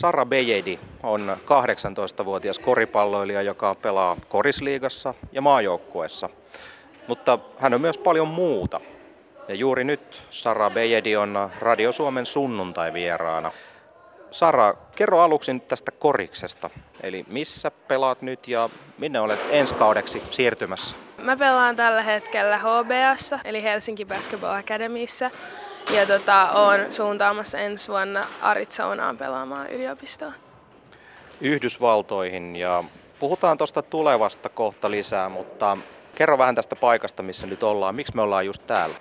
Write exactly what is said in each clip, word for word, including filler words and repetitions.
Sara Bejedi on kahdeksantoistavuotias koripalloilija, joka pelaa korisliigassa ja maajoukkueessa. Mutta hän on myös paljon muuta. Ja juuri nyt Sara Bejedi on Radio Suomen sunnuntai-vieraana. Sara, kerro aluksi nyt tästä koriksesta. Eli missä pelaat nyt ja minne olet ensi kaudeksi siirtymässä? Mä pelaan tällä hetkellä H B A:ssa, eli Helsinki Basketball Akatemiassa. Ja tota, olen suuntaamassa ensi vuonna Arizonaan pelaamaan yliopistoon. Yhdysvaltoihin, ja puhutaan tuosta tulevasta kohta lisää, mutta kerro vähän tästä paikasta, missä nyt ollaan. Miksi me ollaan just täällä?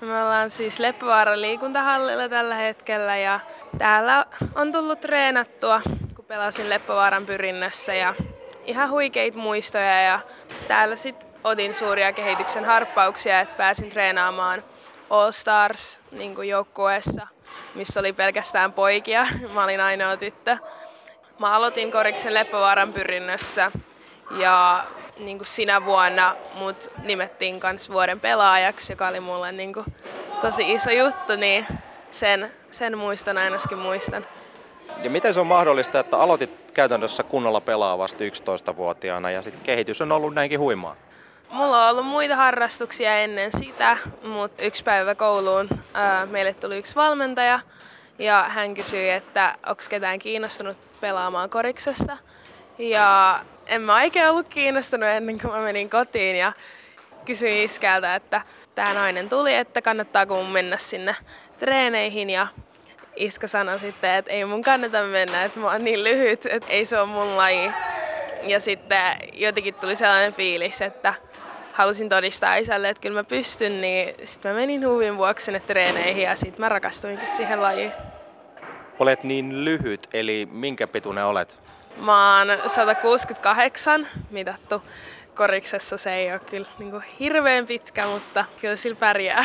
Me ollaan siis Leppövaaran liikuntahallilla tällä hetkellä, ja täällä on tullut treenattua, kun pelasin Leppövaaran pyrinnössä, ja ihan huikeita muistoja, ja täällä sitten otin suuria kehityksen harppauksia, että pääsin treenaamaan All Stars niin joukkueessa, missä oli pelkästään poikia. Mä olin ainoa tyttö. Mä aloitin koriksen Leppövaaran pyrinnössä ja niin sinä vuonna mut nimettiin kans vuoden pelaajaksi, joka oli mulle niin tosi iso juttu, niin sen, sen muistan ainakin muistan. Ja miten se on mahdollista, että aloitit käytännössä kunnolla pelaa vasta yksitoistavuotiaana ja sitten kehitys on ollut näinkin huimaa? Mulla on ollut muita harrastuksia ennen sitä, mutta yksi päivä kouluun ää, meille tuli yksi valmentaja ja hän kysyi, että onko ketään kiinnostunut pelaamaan koriksesta. Ja en mä oikein ollut kiinnostunut ennen kuin mä menin kotiin ja kysyin iskältä, että tää nainen tuli, että kannattaako mun mennä sinne treeneihin. Ja iskä sanoi sitten, että ei mun kannata mennä, että mä oon niin lyhyt, että ei se ole mun laji. Ja sitten jotenkin tuli sellainen fiilis, että halusin todistaa isälle, että kyllä mä pystyn, niin sitten mä menin huvin vuoksi sinne treeneihin ja sitten mä rakastuinkin siihen lajiin. Olet niin lyhyt, eli minkä pituinen olet? Mä oon sata kuusikymmentäkahdeksan mitattu. Koriksessa se ei ole kyllä niin kuin hirveän pitkä, mutta kyllä sillä pärjää.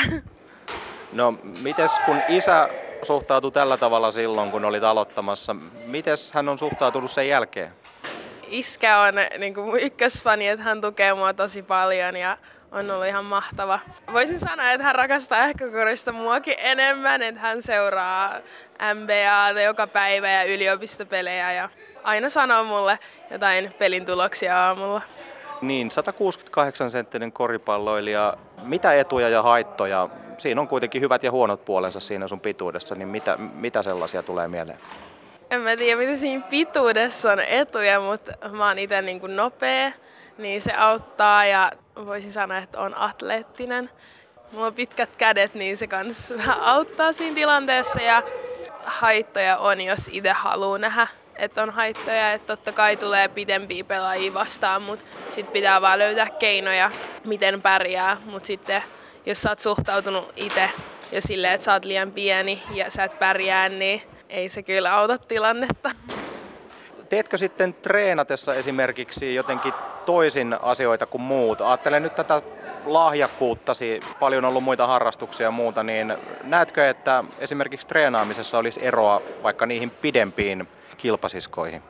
No, mites kun isä suhtautui tällä tavalla silloin, kun olit aloittamassa, mites hän on suhtautunut sen jälkeen? Iskä on niin kuin mun ykkösfani, että hän tukee mua tosi paljon ja on ollut ihan mahtava. Voisin sanoa, että hän rakastaa ehkä korista muakin enemmän, että hän seuraa N B A:ta joka päivä ja yliopistopelejä ja aina sanoo mulle jotain pelin tuloksia aamulla. Niin, sata kuusikymmentäkahdeksan senttinen koripalloilija. Mitä etuja ja haittoja? Siinä on kuitenkin hyvät ja huonot puolensa siinä sun pituudessa, niin mitä, mitä sellaisia tulee mieleen? En mä tiedä, mitä siinä pituudessa on etuja, mutta mä oon ite niin kuin nopea, niin se auttaa ja voisin sanoa, että on atleettinen. Mulla on pitkät kädet, niin se kans vähän auttaa siinä tilanteessa ja haittoja on, jos ite haluaa nähdä, että on haittoja. Että totta kai tulee pidempiä pelaajia vastaan, mutta sit pitää vaan löytää keinoja, miten pärjää. Mutta sitten, jos sä oot suhtautunut ite ja silleen, että sä oot liian pieni ja sä et pärjää, niin ei se kyllä auta tilannetta. Teetkö sitten treenatessa esimerkiksi jotenkin toisin asioita kuin muut? Ajattelen nyt tätä lahjakkuuttasi, paljon on ollut muita harrastuksia ja muuta, niin näetkö, että esimerkiksi treenaamisessa olisi eroa vaikka niihin pidempiin kilpasiskoihin?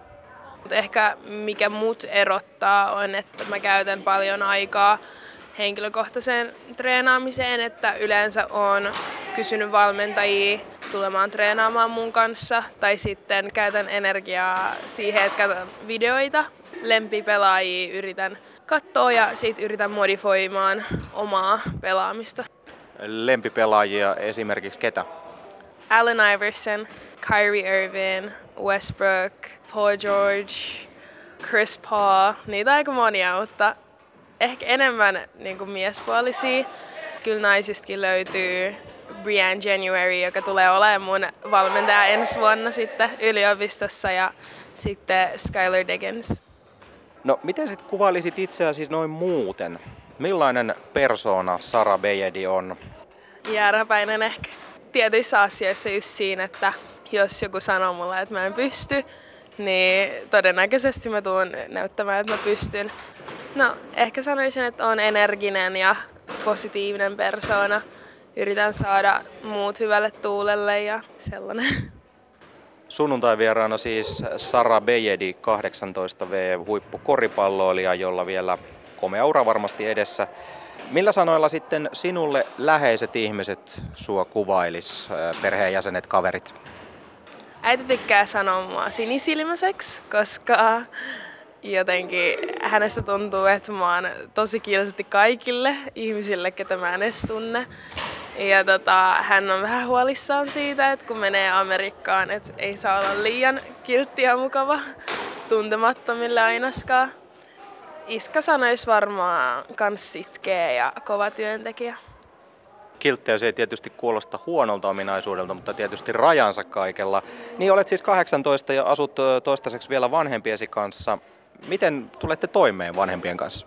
Ehkä mikä mut erottaa on, että mä käytän paljon aikaa henkilökohtaiseen treenaamiseen, että yleensä on kysynyt valmentajia tulemaan treenaamaan mun kanssa tai sitten käytän energiaa siihen, että katson videoita, lempipelaajia yritän katsoa ja sitten yritän modifoimaan omaa pelaamista. Lempipelaajia esimerkiksi ketä? Allen Iverson, Kyrie Irving, Westbrook, Paul George, Chris Paul, niitä aika monia, mutta ehkä enemmän niin kuin miespuolisia. Kyllä naisistakin löytyy Brian January, joka tulee olemaan mun valmentaja ensi vuonna sitten yliopistossa ja sitten Skyler Diggins. No miten sit kuvailisit itseäsi siis noin muuten? Millainen persoona Sara Bejedi on? Jääräpäinen ehkä. Tietyissä asioissa just siinä, että jos joku sanoo mulle, että mä en pysty, niin todennäköisesti mä tuun näyttämään, että mä pystyn. No, ehkä sanoisin, että olen energinen ja positiivinen persoona. Yritän saada muut hyvälle tuulelle ja sellainen. Sunnuntai-vieraana siis Sara Bejedi, kahdeksantoista vuotias huippukoripalloilija, jolla vielä komea ura varmasti edessä. Millä sanoilla sitten sinulle läheiset ihmiset sua kuvailis, perheenjäsenet, kaverit? äiti tykkää sanoa mua sinisilmäiseksi, koska jotenkin hänestä tuntuu, että mä oon tosi kiltti kaikille ihmisille, ketä mä en edes tunne. Ja tota, hän on vähän huolissaan siitä, että kun menee Amerikkaan, että ei saa olla liian kiltti ja mukava tuntemattomille ainaskaan. Iska sanoisi varmaan kans sitkeä ja kova työntekijä. Kiltteys ei tietysti kuulosta huonolta ominaisuudelta, mutta tietysti rajansa kaikella. Niin olet siis kahdeksantoista ja asut toistaiseksi vielä vanhempiesi kanssa. Miten tulette toimeen vanhempien kanssa?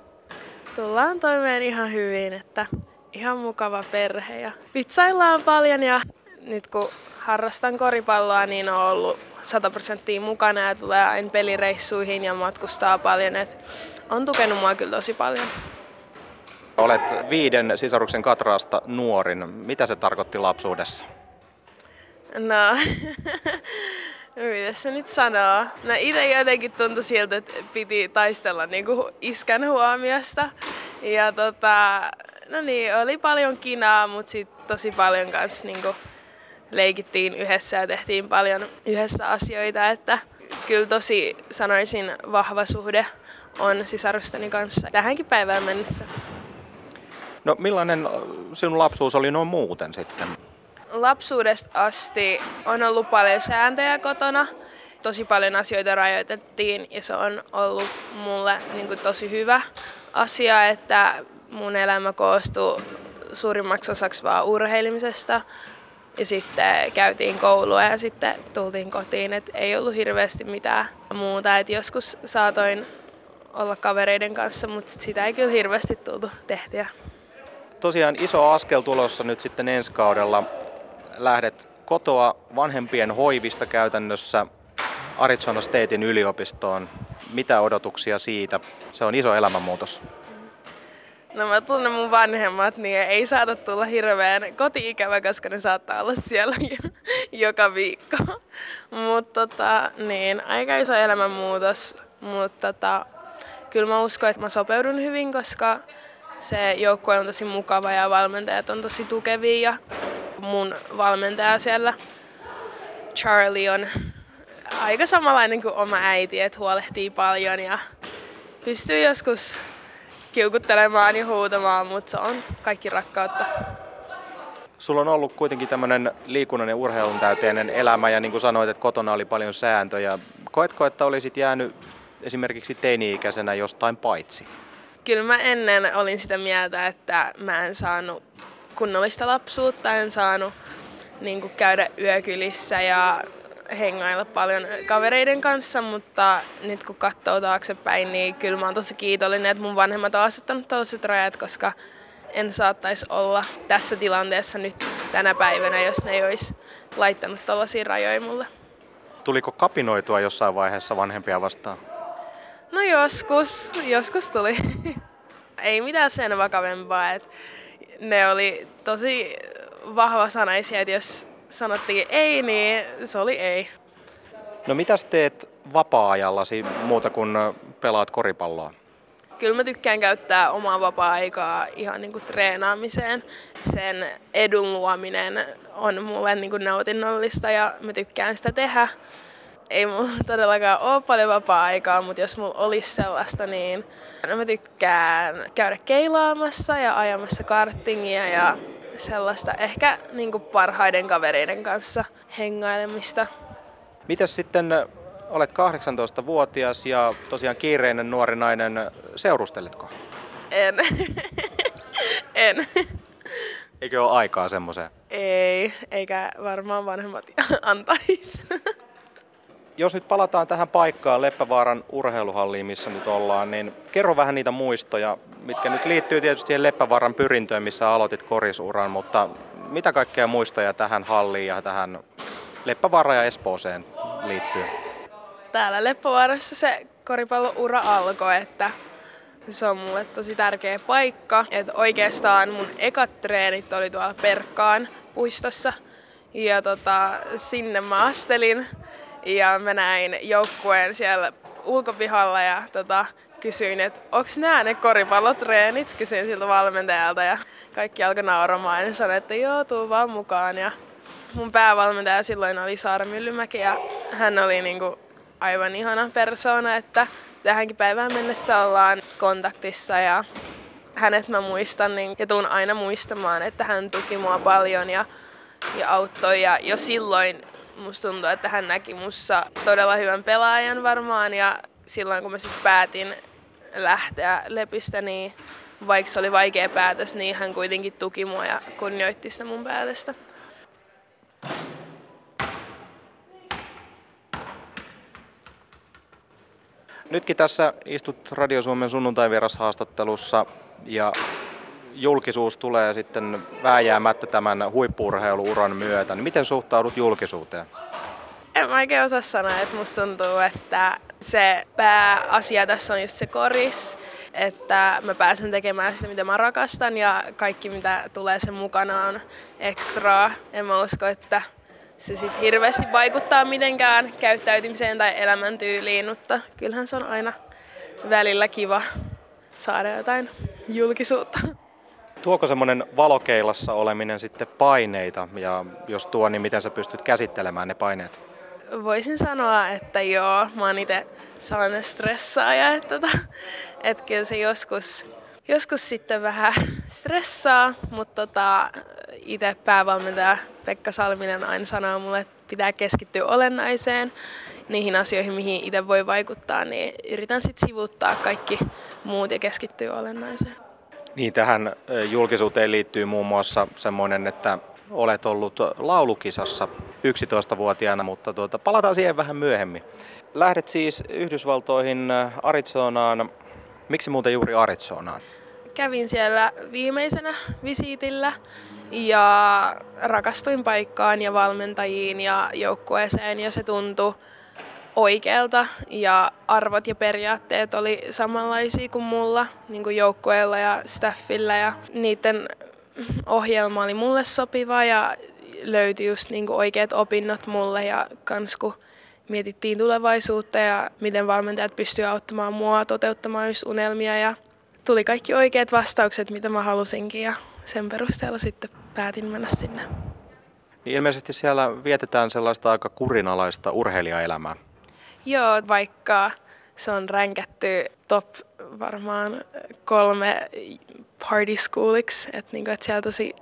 Tullaan toimeen ihan hyvin, että ihan mukava perhe ja vitsaillaan paljon. Ja nyt kun harrastan koripalloa, niin on ollut sata prosenttia mukana ja tulee aina pelireissuihin ja matkustaa paljon. Et on tukenut mua kyllä tosi paljon. Olet viiden sisaruksen katraasta nuorin. Mitä se tarkoitti lapsuudessa? No, mitä se nyt sanoo? No itse jotenkin tuntui siltä, että piti taistella niin kuin iskän huomiosta. Ja tota, no niin, oli paljon kinaa, mutta sit tosi paljon kanssa niin kuin leikittiin yhdessä ja tehtiin paljon yhdessä asioita. Että kyllä tosi sanoisin vahva suhde on sisarusteni kanssa tähänkin päivään mennessä. No millainen sinun lapsuus oli noin muuten sitten? Lapsuudesta asti on ollut paljon sääntöjä kotona. Tosi paljon asioita rajoitettiin ja se on ollut mulle niin kuin tosi hyvä asia, että mun elämä koostuu suurimmaksi osaksi vaan urheilemisesta. Ja sitten käytiin koulua ja sitten tultiin kotiin, et ei ollut hirveästi mitään muuta. Et joskus saatoin olla kavereiden kanssa, mutta sitä ei kyllä hirveästi tultu tehtyä. Tosiaan iso askel tulossa nyt sitten ensi kaudella. Lähdet kotoa vanhempien hoivista käytännössä Arizona Staten yliopistoon. Mitä odotuksia siitä? Se on iso elämänmuutos. No mä tunnen mun vanhemmat, niin ei saata tulla hirveän koti-ikävä, koska ne saattaa olla siellä joka viikko. Mutta tota, niin, aika iso elämänmuutos, mutta tota, kyllä mä uskon, että mä sopeudun hyvin, koska se joukkue on tosi mukava ja valmentajat on tosi tukevia ja mun valmentaja siellä, Charlie, on aika samanlainen kuin oma äiti, että huolehtii paljon ja pystyy joskus kiukuttelemaan ja huutamaan, mutta se on kaikki rakkautta. Sulla on ollut kuitenkin tämmöinen liikunnan ja urheilun täyteinen elämä ja niin kuin sanoit, että kotona oli paljon sääntöjä. Koetko, että olisit jäänyt esimerkiksi teini-ikäisenä jostain paitsi? Kyllä mä ennen olin sitä mieltä, että mä en saanut kunnollista lapsuutta, en saanut niin kuin käydä yökylissä ja hengailla paljon kavereiden kanssa, mutta nyt kun katsoo taaksepäin, niin kyllä mä oon tosi kiitollinen, että mun vanhemmat on asettanut tällaiset rajat, koska en saattaisi olla tässä tilanteessa nyt tänä päivänä, jos ne ei olisi laittanut tällaisia rajoja mulle. Tuliko kapinoitua jossain vaiheessa vanhempia vastaan? No joskus, joskus tuli. Ei mitään sen vakavempaa, että ne oli tosi vahvasanaisia, että jos sanottiin ei, niin se oli ei. No mitäs teet vapaa-ajallasi muuta kuin pelaat koripalloa? Kyllä mä tykkään käyttää omaa vapaa-aikaa ihan niin kuin treenaamiseen. Sen edun luominen on mulle niin kuin nautinnollista ja mä tykkään sitä tehdä. Ei mulla todellakaan ole paljon vapaa-aikaa, mutta jos mulla olisi sellaista, niin mä tykkään käydä keilaamassa ja ajamassa kartingia ja sellaista ehkä niin kuin parhaiden kavereiden kanssa hengailemista. Mitäs sitten olet kahdeksantoistavuotias ja tosiaan kiireinen nuori nainen, seurusteletko? En. en. Eikö ole aikaa semmoiseen? Ei, eikä varmaan vanhemmat antaisi. Jos nyt palataan tähän paikkaan, Leppövaaran urheiluhalliin, missä nyt ollaan, niin kerro vähän niitä muistoja, mitkä nyt liittyy tietysti siihen Leppövaaran pyrintöön, missä aloitit korisuran, mutta mitä kaikkea muistoja tähän halliin ja tähän Leppövaaraan ja Espooseen liittyy? Täällä Leppövaarassa se koripalloura alkoi, että se on mulle tosi tärkeä paikka. Että oikeastaan mun ekat treenit oli tuolla Perkkaan puistossa ja tota, sinne mä astelin. Ja mä näin joukkueen siellä ulkopihalla ja tota, kysyin, että onks nää ne koripallotreenit? Kysyin siltä valmentajalta ja kaikki alkoi nauramaan ja sanoin, että joo, tuu vaan mukaan. Ja mun päävalmentaja silloin oli Saara Myllymäki ja hän oli niinku aivan ihana persoona, että tähänkin päivään mennessä ollaan kontaktissa ja hänet mä muistan niin, ja tuun aina muistamaan, että hän tuki mua paljon ja, ja auttoi ja jo silloin musta tuntuu, että hän näki mussa todella hyvän pelaajan varmaan ja silloin kun mä sitten päätin lähteä Lepistä, niin vaikka se oli vaikea päätös, niin hän kuitenkin tuki mua ja kunnioitti sitä mun päätöstä. Nytkin tässä istut Radio Suomen sunnuntaivieras-haastattelussa ja julkisuus tulee sitten vääjäämättä tämän huippu-urheilu-uran myötä. Niin miten suhtaudut julkisuuteen? En mä oikein osaa sanoa, että musta tuntuu, että se pääasia tässä on just se koris, että mä pääsen tekemään sitä, mitä mä rakastan ja kaikki, mitä tulee sen mukana on ekstraa. En mä usko, että se sit hirveästi vaikuttaa mitenkään käyttäytymiseen tai elämäntyyliin, mutta kyllähän se on aina välillä kiva saada jotain julkisuutta. Tuoko semmoinen valokeilassa oleminen sitten paineita ja jos tuo, niin miten sä pystyt käsittelemään ne paineet? Voisin sanoa, että joo, mä oon itse sellainen stressaaja, että, että kyllä se joskus, joskus sitten vähän stressaa, mutta tota, itse päävalmentaja Pekka Salminen aina sanoo mulle, että pitää keskittyä olennaiseen, niihin asioihin, mihin itse voi vaikuttaa, niin yritän sitten sivuuttaa kaikki muut ja keskittyä olennaiseen. Niin, tähän julkisuuteen liittyy muun muassa semmoinen, että olet ollut laulukisassa yksitoistavuotiaana, mutta tuota, palataan siihen vähän myöhemmin. Lähdet siis Yhdysvaltoihin Arizonaan. Miksi muuten juuri Arizonaan? Kävin siellä viimeisenä visiitillä ja rakastuin paikkaan ja valmentajiin ja joukkueeseen ja se tuntui oikealta ja arvot ja periaatteet oli samanlaisia kuin mulla, niin kuin joukkueella ja staffilla ja niiden ohjelma oli mulle sopiva ja löytyi just niin kuin oikeat opinnot mulle ja kans kun mietittiin tulevaisuutta ja miten valmentajat pystyvät auttamaan mua toteuttamaan just unelmia ja tuli kaikki oikeat vastaukset, mitä mä halusinkin ja sen perusteella sitten päätin mennä sinne. Niin ilmeisesti siellä vietetään sellaista aika kurinalaista urheilijaelämää. Joo, vaikka se on ränkätty top varmaan kolme party schooliksi, että niinku, et siellä tosi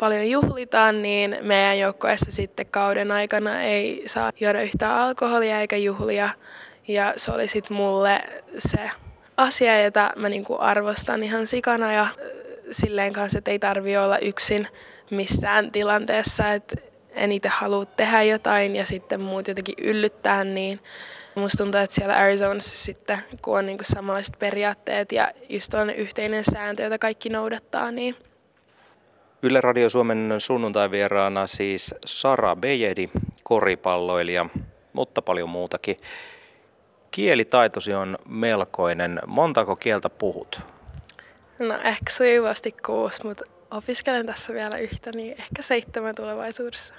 paljon juhlitaan, niin meidän joukkueessa sitten kauden aikana ei saa juoda yhtään alkoholia eikä juhlia. Ja se oli sitten mulle se asia, jota mä niinku arvostan ihan sikana ja silleen kanssa, että ei tarvitse olla yksin missään tilanteessa, että en itse halua tehdä jotain ja sitten muut jotenkin yllyttää, niin musta tuntuu, että siellä Arizonassa sitten, kun on niinku samanlaiset periaatteet ja just on yhteinen sääntö, jota kaikki noudattaa, niin Yle Radio Suomen sunnuntaivieraana siis Sara Bejedi, koripalloilija, mutta paljon muutakin. Kielitaitosi on melkoinen. Montako kieltä puhut? No ehkä sujuvasti kuusi, mutta opiskelen tässä vielä yhtä, niin ehkä seitsemän tulevaisuudessa.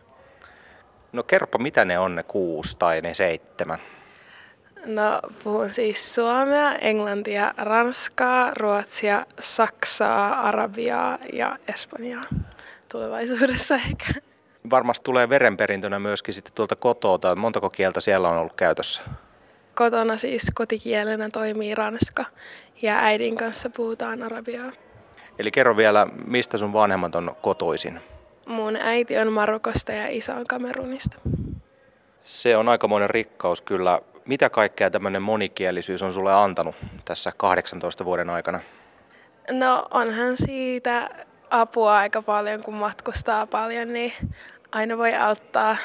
No kerropa, mitä ne on ne kuusi tai ne seitsemän? No puhun siis suomea, englantia, ranskaa, ruotsia, saksaa, arabiaa ja espanjaa tulevaisuudessa ehkä. Varmasti tulee verenperintönä myöskin sitten tuolta kotoa. Montako kieltä siellä on ollut käytössä? Kotona siis kotikielenä toimii ranska ja äidin kanssa puhutaan arabiaa. Eli kerro vielä, mistä sun vanhemmat on kotoisin? Mun äiti on Marokosta ja isä on Kamerunista. Se on aikamoinen rikkaus kyllä. Mitä kaikkea tämmöinen monikielisyys on sulle antanut tässä kahdeksantoista vuoden aikana? No onhan siitä apua aika paljon, kun matkustaa paljon, niin aina voi auttaa.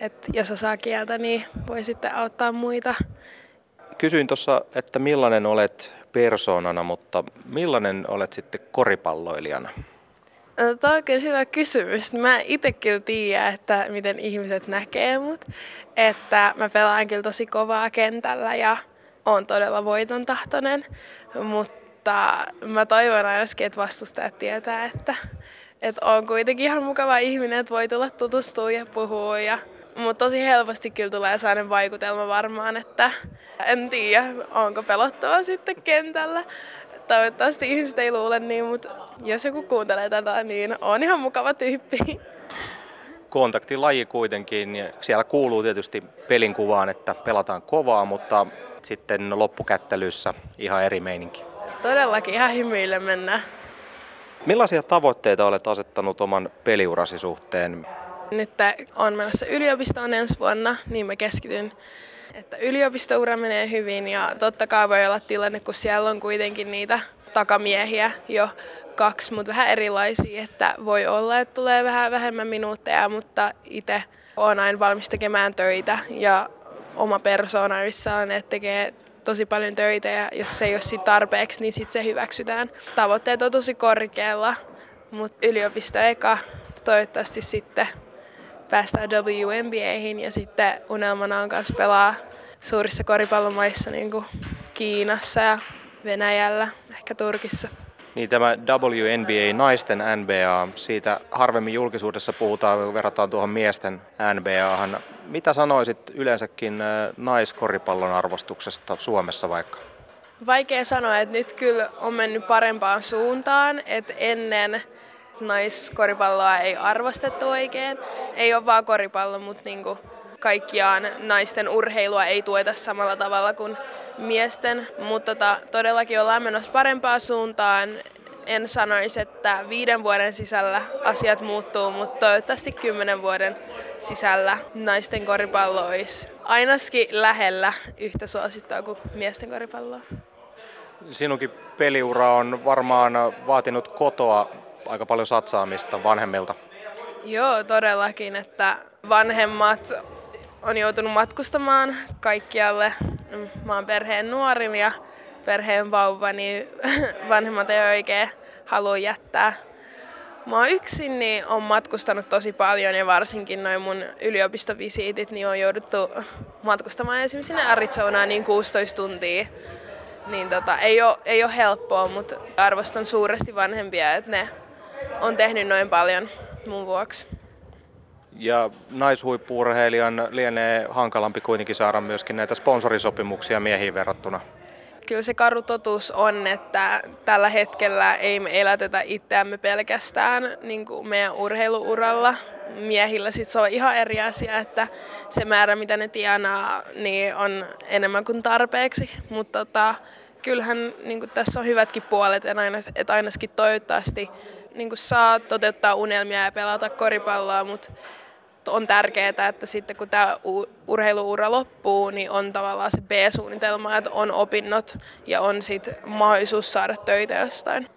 Et jos osaa kieltä, niin voi sitten auttaa muita. Kysyin tuossa, että millainen olet persoonana, mutta millainen olet sitten koripalloilijana? No, tämä on kyllä hyvä kysymys. Mä itse kyllä tiedän, että miten ihmiset näkee mut. Että mä pelaan kyllä tosi kovaa kentällä ja oon todella voitontahtoinen. Mutta mä toivon ainakin, että vastustajat tietää, että, että on kuitenkin ihan mukava ihminen, että voi tulla tutustua ja puhua. Ja, mutta tosi helposti kyllä tulee sellainen vaikutelma varmaan, että en tiedä, onko pelottava sitten kentällä. Toivottavasti ihmiset ei luule niin, mutta jos joku kuuntelee tätä, niin on ihan mukava tyyppi. kontaktilaji kuitenkin. Siellä kuuluu tietysti pelin kuvaan, että pelataan kovaa, mutta sitten loppukättelyssä ihan eri meininki. Todellakin ihan hymyille mennään. Millaisia tavoitteita olet asettanut oman peliurasi suhteen? Nyt olen menossa yliopistoon ensi vuonna, niin mä keskityn, että yliopistoura menee hyvin. Ja totta kai voi olla tilanne, kun siellä on kuitenkin niitä takamiehiä jo kaksi, mutta vähän erilaisia. Että voi olla, että tulee vähän vähemmän minuutteja, mutta itse olen aina valmis tekemään töitä. Ja oma persoona on, että tekee tosi paljon töitä ja jos se ei ole sit tarpeeksi, niin sit se hyväksytään. Tavoitteet on tosi korkealla, mutta yliopisto eka. Toivottavasti sitten päästään W N B A:hin ja sitten unelmana on kanssa pelaa suurissa koripallomaissa niin kuin Kiinassa ja Venäjällä, ehkä Turkissa. Niin tämä W N B A, naisten N B A, siitä harvemmin julkisuudessa puhutaan, kun verrataan tuohon miesten N B A:han. Mitä sanoisit yleensäkin naiskoripallon arvostuksesta Suomessa vaikka? Vaikea sanoa, että nyt kyllä on mennyt parempaan suuntaan, että ennen naiskoripalloa ei arvostettu oikein. Ei ole vaan koripallo, mutta niinku kaikkiaan naisten urheilua ei tueta samalla tavalla kuin miesten. Mutta tota, todellakin ollaan menossa parempaan suuntaan. En sanoisi, että viiden vuoden sisällä asiat muuttuu, mutta toivottavasti kymmenen vuoden sisällä naisten koripallo olisi ainakin lähellä yhtä suosittua kuin miesten koripalloa. Sinunkin peliura on varmaan vaatinut kotoa aika paljon satsaamista vanhemmilta. Joo, todellakin, että vanhemmat on joutunut matkustamaan kaikkialle. Mä oon perheen nuorin ja perheen vauva, niin vanhemmat ei oikein halua jättää. Mä oon yksin, niin oon matkustanut tosi paljon ja varsinkin noin mun yliopistovisiitit, niin on jouduttu matkustamaan esimerkiksi sinne Arizonaan niin kuusitoista tuntia. Niin tota, ei ole, ei ole helppoa, mutta arvostan suuresti vanhempia, että ne on tehnyt noin paljon mun vuoksi. Ja naishuippu-urheilijan lienee hankalampi kuitenkin saada myöskin näitä sponsorisopimuksia miehiin verrattuna. Kyllä se karu totuus on, että tällä hetkellä ei me elätetä itseämme pelkästään niin kuin meidän urheiluuralla. Miehillä sit se on ihan eri asia, että se määrä mitä ne tienaa niin on enemmän kuin tarpeeksi. Mutta tota, kyllähän niin kuin tässä on hyvätkin puolet, että ainakin toivottavasti niin kuin saa toteuttaa unelmia ja pelata koripalloa, mutta on tärkeää, että sitten kun tämä urheiluura loppuu, niin on tavallaan se B-suunnitelma, että on opinnot ja on sitten mahdollisuus saada töitä jostain.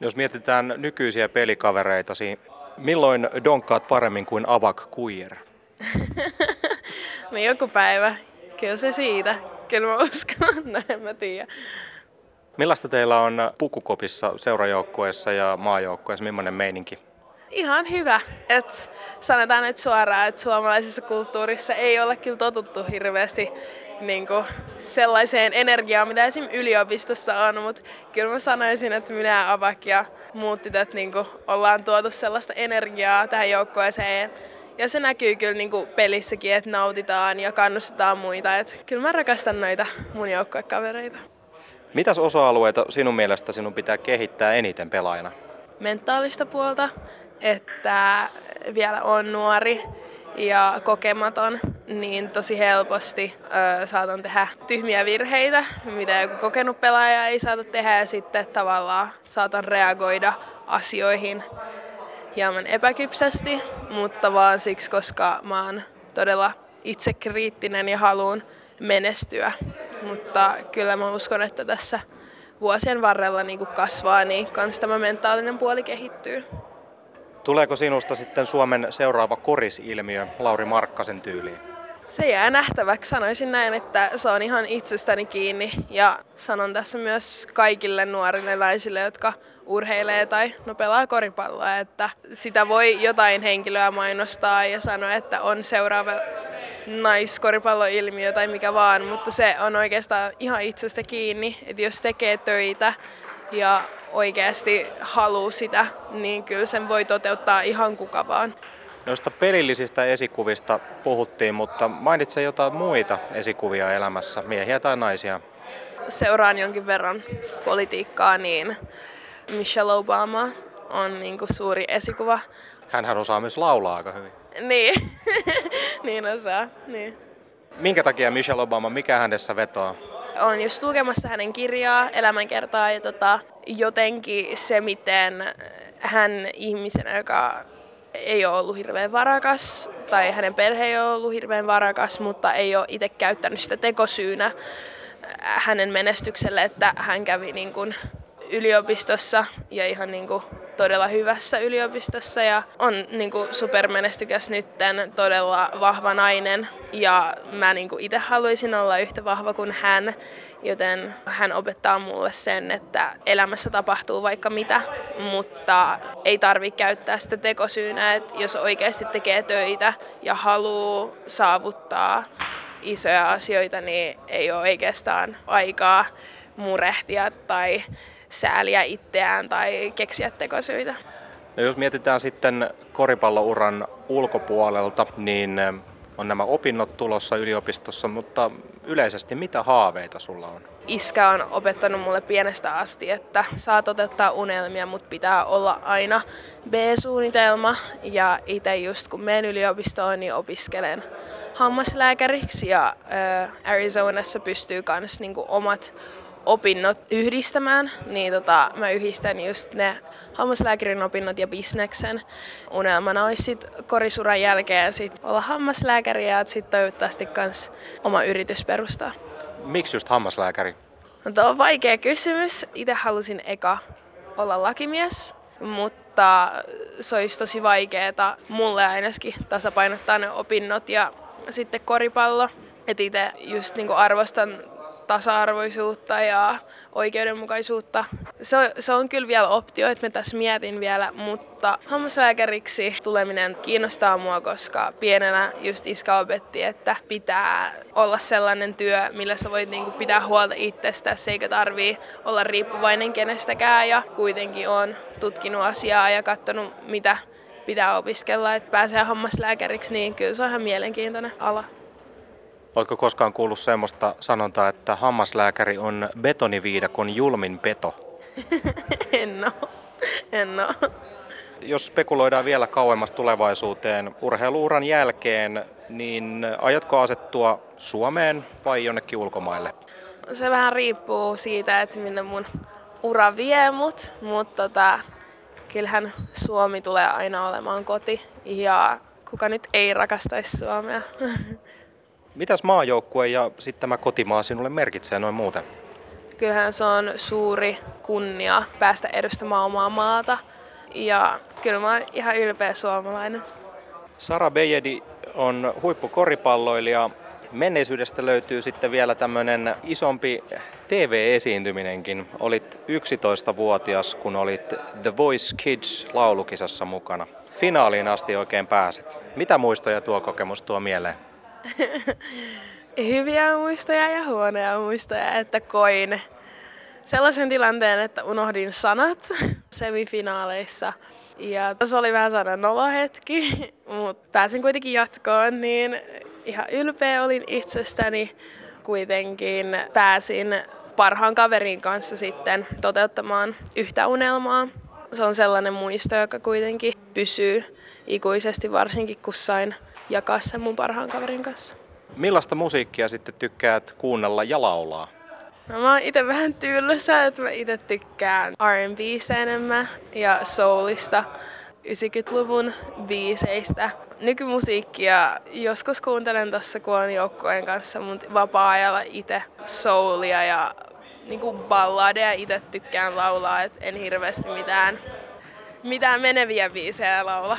Jos mietitään nykyisiä pelikavereitasi, milloin donkkaat paremmin kuin Avak Kujer? No joku päivä. Kyllä se siitä. Kyllä mä uskon. Näin mä tiedän. Millaista teillä on pukukopissa, seurajoukkueessa ja maajoukkueessa? Millainen meininki? Ihan hyvä. Et sanotaan nyt suoraan, että suomalaisessa kulttuurissa ei ole kyllä totuttu hirveästi niin kuin sellaiseen energiaan, mitä esim. Yliopistossa on, mutta kyllä mä sanoisin, että minä, Avak ja muut tytöt niin kuin ollaan tuotu sellaista energiaa tähän joukkueeseen. Ja se näkyy kyllä niin kuin pelissäkin, että nautitaan ja kannustetaan muita. Et kyllä mä rakastan noita mun joukkuekavereita. Mitäs osa-alueita sinun mielestä sinun pitää kehittää eniten pelaajana? Mentaalista puolta, että vielä on nuori ja kokematon, niin tosi helposti ö, saatan tehdä tyhmiä virheitä, mitä joku kokenut pelaaja ei saata tehdä, ja sitten tavallaan saatan reagoida asioihin hieman epäkypsästi, mutta vaan siksi, koska mä oon todella itsekriittinen ja haluan menestyä. Mutta kyllä mä uskon, että tässä vuosien varrella niin kun kasvaa, niin kans tämä mentaalinen puoli kehittyy. Tuleeko sinusta sitten Suomen seuraava korisilmiö Lauri Markkasen tyyliin? Se jää nähtäväksi. Sanoisin näin, että se on ihan itsestäni kiinni. Ja sanon tässä myös kaikille nuorille naisille, jotka urheilee tai no pelaa koripalloa, että sitä voi jotain henkilöä mainostaa ja sanoa, että on seuraava naiskoripalloilmiö tai mikä vaan, mutta se on oikeastaan ihan itsestä kiinni, että jos tekee töitä ja oikeasti haluaa sitä, niin kyllä sen voi toteuttaa ihan kuka vaan. Noista pelillisistä esikuvista puhuttiin, mutta mainitse jotain muita esikuvia elämässä, miehiä tai naisia? Seuraan jonkin verran politiikkaa, niin Michelle Obama on niinku suuri esikuva. Hänhän osaa myös laulaa aika hyvin. Niin, niin osaa. Niin. Minkä takia Michelle Obama, mikä hänessä vetoaa? On just lukemassa hänen kirjaa, elämänkertaa ja tota, jotenkin se, miten hän ihmisenä, joka ei ole ollut hirveän varakas tai hänen perhe ei ole ollut hirveän varakas, mutta ei ole itse käyttänyt sitä tekosyynä hänen menestykselle, että hän kävi niin kuin yliopistossa ja ihan niin kuin todella hyvässä yliopistossa ja on niin kuin supermenestykäs nytten, todella vahva nainen ja mä niin kuin itse haluaisin olla yhtä vahva kuin hän, joten hän opettaa mulle sen, että elämässä tapahtuu vaikka mitä, mutta ei tarvitse käyttää sitä tekosyynä, että jos oikeasti tekee töitä ja haluaa saavuttaa isoja asioita, niin ei ole oikeastaan aikaa murehtia tai sääliä itseään tai keksiä tekosyitä. No jos mietitään sitten koripallouran ulkopuolelta, niin on nämä opinnot tulossa yliopistossa, mutta yleisesti mitä haaveita sulla on? Iskä on opettanut mulle pienestä asti, että saa toteuttaa unelmia, mutta pitää olla aina B-suunnitelma. Ja itse just kun menen yliopistoon, niin opiskelen hammaslääkäriksi ja Arizonassa pystyy myös niinku omat opinnot yhdistämään, niin tota, mä yhdistän just ne hammaslääkärin opinnot ja bisneksen. Unelmana olisi sit korisuran jälkeen sit olla hammaslääkäri ja sit toivottavasti kans oma yritys perustaa. Miksi just hammaslääkäri? No, tuo on vaikea kysymys. Itse halusin eka olla lakimies, mutta se olisi tosi vaikeeta mulle ainakin tasapainottaa ne opinnot ja sitten koripallo. Et itse just niinku arvostan tasa-arvoisuutta ja oikeudenmukaisuutta. Se on, se on kyllä vielä optio, että mä tässä mietin vielä, mutta hammaslääkäriksi tuleminen kiinnostaa mua, koska pienenä just iskä opetti, että pitää olla sellainen työ, millä sä voit niinku pitää huolta itsestäsi, eikä tarvii olla riippuvainen kenestäkään ja kuitenkin on tutkinut asiaa ja katsonut, mitä pitää opiskella, että pääsee hammaslääkäriksi, niin kyllä se on ihan mielenkiintoinen ala. Oletko koskaan kuullut semmoista sanontaa, että hammaslääkäri on betoniviidakon julmin peto? En oo. En oo. Jos spekuloidaan vielä kauemmas tulevaisuuteen urheiluuran jälkeen, niin aiotko asettua Suomeen vai jonnekin ulkomaille? Se vähän riippuu siitä, että minne mun ura vie mut, mutta tota, kyllähän Suomi tulee aina olemaan koti ja kuka nyt ei rakastaisi Suomea? Mitäs maajoukkue ja sitten tämä kotimaa sinulle merkitsee noin muuten? Kyllähän se on suuri kunnia päästä edustamaan omaa maata ja kyllä mä oon ihan ylpeä suomalainen. Sara Bejedi on huippukoripalloilija. Menneisyydestä löytyy sitten vielä tämmöinen isompi T V-esiintyminenkin. Olit yksitoistavuotias, kun olit The Voice Kids -laulukisassa mukana. Finaaliin asti oikein pääsit. Mitä muistoja tuo kokemus tuo mieleen? Hyviä muistoja ja huonoja muistoja, että koin sellaisen tilanteen, että unohdin sanat semifinaaleissa ja se oli vähän sellainen nolohetki, mutta pääsin kuitenkin jatkoon, niin ihan ylpeä olin itsestäni. Kuitenkin pääsin parhaan kaverin kanssa sitten toteuttamaan yhtä unelmaa. Se on sellainen muisto, joka kuitenkin pysyy ikuisesti, varsinkin kun sain jakaa sen mun parhaan kaverin kanssa. Millaista musiikkia sitten tykkäät kuunnella ja laulaa? No, mä oon ite vähän tylsä, että mä ite tykkään R and B:stä enemmän ja soulista, yhdeksänkymmentäluvun biiseistä. Nykymusiikkia joskus kuuntelen tässä, kun on joukkueen kanssa, mutta vapaa-ajalla ite soulia ja niinku balladeja ite tykkään laulaa, et en hirveästi mitään, mitään meneviä biisejä laula.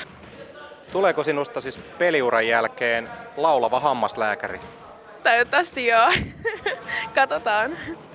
Tuleeko sinusta siis peliuran jälkeen laulava hammaslääkäri? Toivottavasti joo. Katsotaan.